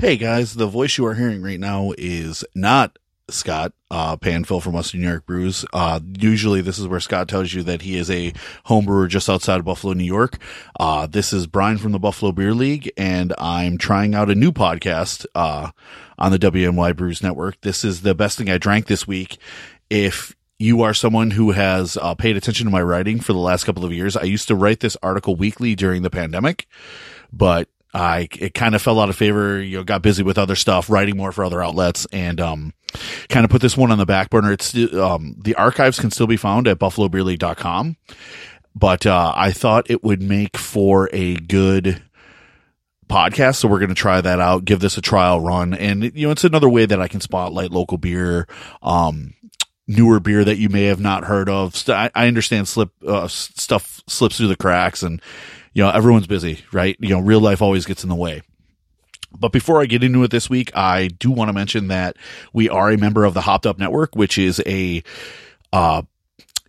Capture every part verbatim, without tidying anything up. Hey guys, the voice you are hearing right now is not Scott uh, Panfil from Western New York Brews. Uh, usually this is where Scott tells you that he is a home brewer just outside of Buffalo, New York. Uh, this is Brian from the Buffalo Beer League, and I'm trying out a new podcast uh, on the W N Y Brews Network. This is the best thing I drank this week. If you are someone who has uh, paid attention to my writing for the last couple of years, I used to write this article weekly during the pandemic, but I, it kind of fell out of favor, you know, got busy with other stuff, writing more for other outlets, and, um, kind of put this one on the back burner. It's, um, the archives can still be found at buffalo beer league dot com, but, uh, I thought it would make for a good podcast. So we're going to try that out, give this a trial run. And, you know, it's another way that I can spotlight local beer, um, newer beer that you may have not heard of. I, I understand slip, uh, stuff slips through the cracks, and, you know, everyone's busy, right? You know, real life always gets in the way. But before I get into it this week, I do want to mention that we are a member of the Hopped Up Network, which is a uh,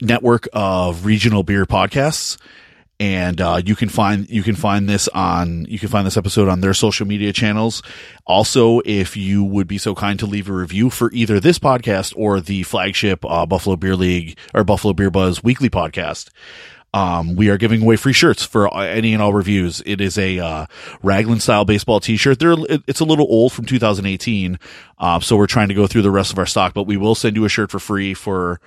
network of regional beer podcasts. And uh, you can find you can find this on you can find this episode on their social media channels. Also, if you would be so kind to leave a review for either this podcast or the flagship uh, Buffalo Beer League or Buffalo Beer Buzz weekly podcast. Um, we are giving away free shirts for any and all reviews. It is a, uh, raglan style baseball t-shirt. They're, it's a little old from two thousand eighteen. Uh, so we're trying to go through the rest of our stock, but we will send you a shirt for free for,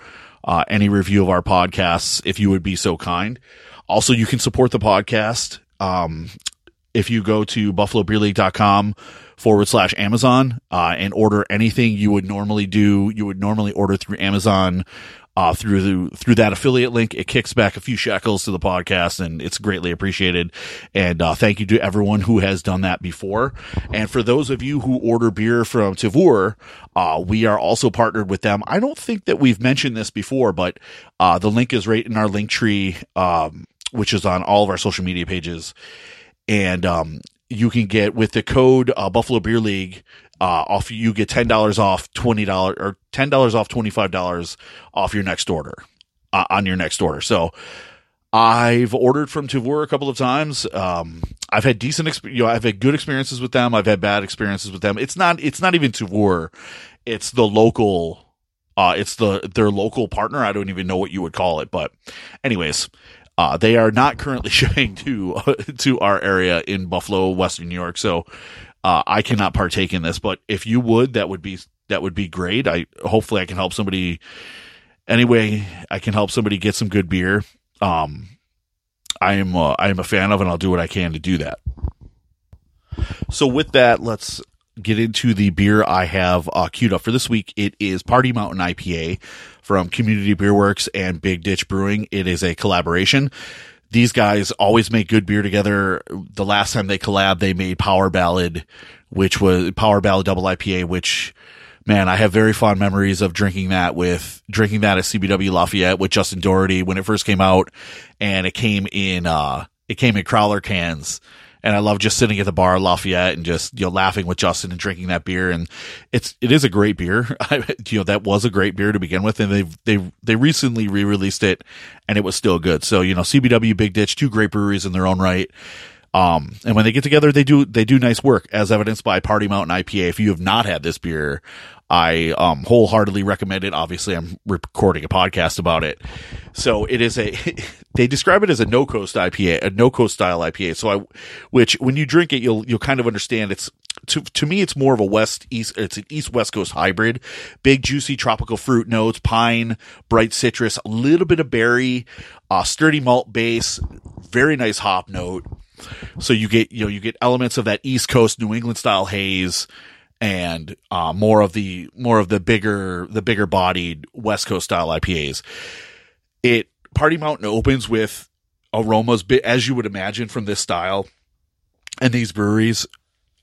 uh, any review of our podcasts if you would be so kind. Also, you can support the podcast. Um, if you go to buffalo beer league dot com forward slash Amazon, uh, and order anything you would normally do, you would normally order through Amazon, Uh, through the, through that affiliate link, it kicks back a few shekels to the podcast, and it's greatly appreciated. And uh, thank you to everyone who has done that before. And for those of you who order beer from Tavour, uh, we are also partnered with them. I don't think that we've mentioned this before, but uh, the link is right in our link tree, um, which is on all of our social media pages. And um, you can get, with the code uh, Buffalo Beer League, Uh, off you get ten dollars off twenty dollars or ten dollars off twenty five dollars off your next order uh, on your next order. So I've ordered from Tavour a couple of times. Um, I've had decent, exp- you know, I've had good experiences with them. I've had bad experiences with them. It's not, it's not even Tavour. It's the local, uh, it's the their local partner. I don't even know what you would call it, but anyways, uh, they are not currently shipping to uh, to our area in Buffalo, Western New York. So. Uh, I cannot partake in this, but if you would, that would be, that would be great. I, hopefully I can help somebody anyway. I can help somebody get some good beer. Um, I am, uh, I am a fan of, and I'll do what I can to do that. So with that, let's get into the beer I have uh, queued up for this week. It is Party Mountain I P A from Community Beer Works and Big Ditch Brewing. It is a collaboration. These guys always make good beer together. The last time they collab, they made Power Ballad, which was Power Ballad Double I P A, which, man, I have very fond memories of drinking that with drinking that at C B W Lafayette with Justin Doherty when it first came out, and it came in uh, it came in growler cans. And I love just sitting at the bar Lafayette and just, you know, laughing with Justin and drinking that beer. And it's, it is a great beer. I, you know, that was a great beer to begin with. And they've, they, they recently re-released it, and it was still good. So, you know, C B W, Big Ditch, two great breweries in their own right. Um, and when they get together, they do, they do nice work, as evidenced by Party Mountain I P A. If you have not had this beer, I, um, wholeheartedly recommend it. Obviously, I'm recording a podcast about it. So it is a, they describe it as a no-coast I P A, a no-coast style I P A. So I, which when you drink it, you'll, you'll kind of understand it's, to, to me, it's more of a west-east, it's an east-west coast hybrid. Big, juicy, tropical fruit notes, pine, bright citrus, a little bit of berry, uh, sturdy malt base, very nice hop note. So you get, you know, you get elements of that East Coast New England style haze, and uh, more of the more of the bigger the bigger bodied West Coast style I P As. It Party Mountain opens with aromas, as you would imagine from this style and these breweries,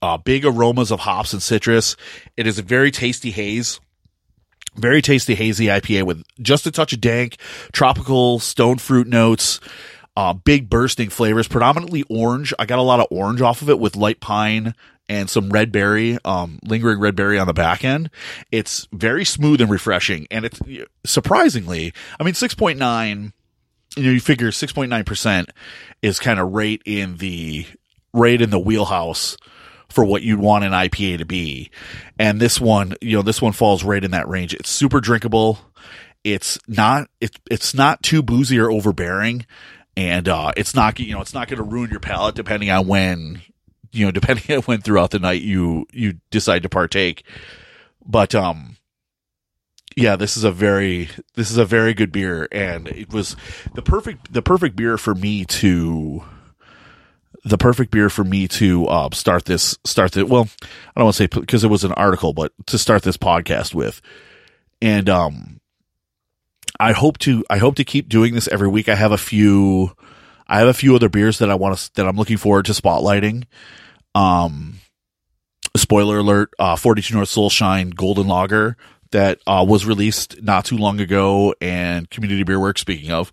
uh, big aromas of hops and citrus. It is a very tasty haze. Very tasty hazy I P A with just a touch of dank, tropical stone fruit notes. Uh, big bursting flavors, predominantly orange. I got a lot of orange off of it with light pine and some red berry, um, lingering red berry on the back end. It's very smooth and refreshing. And it's surprisingly, I mean, six point nine, you know, you figure six point nine percent is kind of right in the, right in the wheelhouse for what you'd want an I P A to be. And this one, you know, this one falls right in that range. It's super drinkable. It's not, it's, it's not too boozy or overbearing. And, uh, it's not, you know, it's not going to ruin your palate depending on when, you know, depending on when throughout the night you, you decide to partake. But, um, yeah, this is a very, this is a very good beer. And it was the perfect, the perfect beer for me to, the perfect beer for me to, uh, start this, start the, well, I don't want to say because it was an article, but to start this podcast with. And, um, I hope to, I hope to keep doing this every week. I have a few, I have a few other beers that I want to, that I'm looking forward to spotlighting. Um, spoiler alert, uh, forty-two North Soul Shine Golden Lager that, uh, was released not too long ago, and Community Beer Works, speaking of,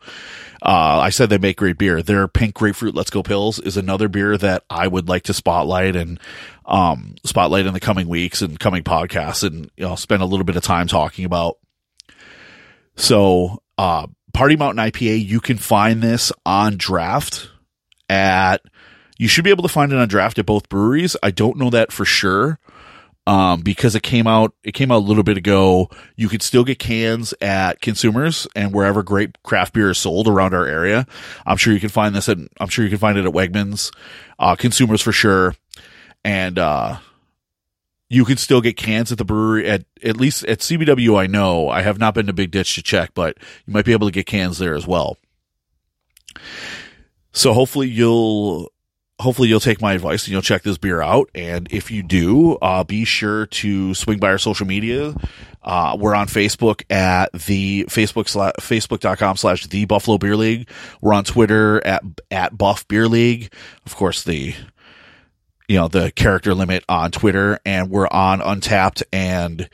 uh, I said they make great beer. Their Pink Grapefruit Let's Go Pills is another beer that I would like to spotlight and, um, spotlight in the coming weeks and coming podcasts, and, you know, spend a little bit of time talking about. So, uh, Party Mountain I P A, you can find this on draft at, you should be able to find it on draft at both breweries. I don't know that for sure. Um, because it came out, it came out a little bit ago. You could still get cans at Consumers and wherever great craft beer is sold around our area. I'm sure you can find this at, I'm sure you can find it at Wegmans, uh, Consumers for sure. And, uh, you can still get cans at the brewery, at at least at C B W, I know. I have not been to Big Ditch to check, but you might be able to get cans there as well. So hopefully you'll hopefully you'll take my advice and you'll check this beer out. And if you do, uh, be sure to swing by our social media. Uh, we're on Facebook at the Facebook sla- Facebook.com slash the Buffalo Beer League. We're on Twitter at at Buff Beer League. Of course, the you know, the character limit on Twitter, and we're on Untapped and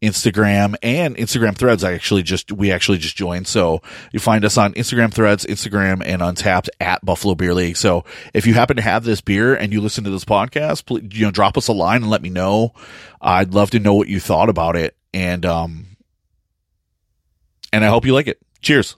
Instagram and Instagram Threads. I actually just, we actually just joined. So you find us on Instagram Threads, Instagram, and Untapped at Buffalo Beer League. So if you happen to have this beer and you listen to this podcast, please, you know, drop us a line and let me know. I'd love to know what you thought about it. And, um, and I hope you like it. Cheers.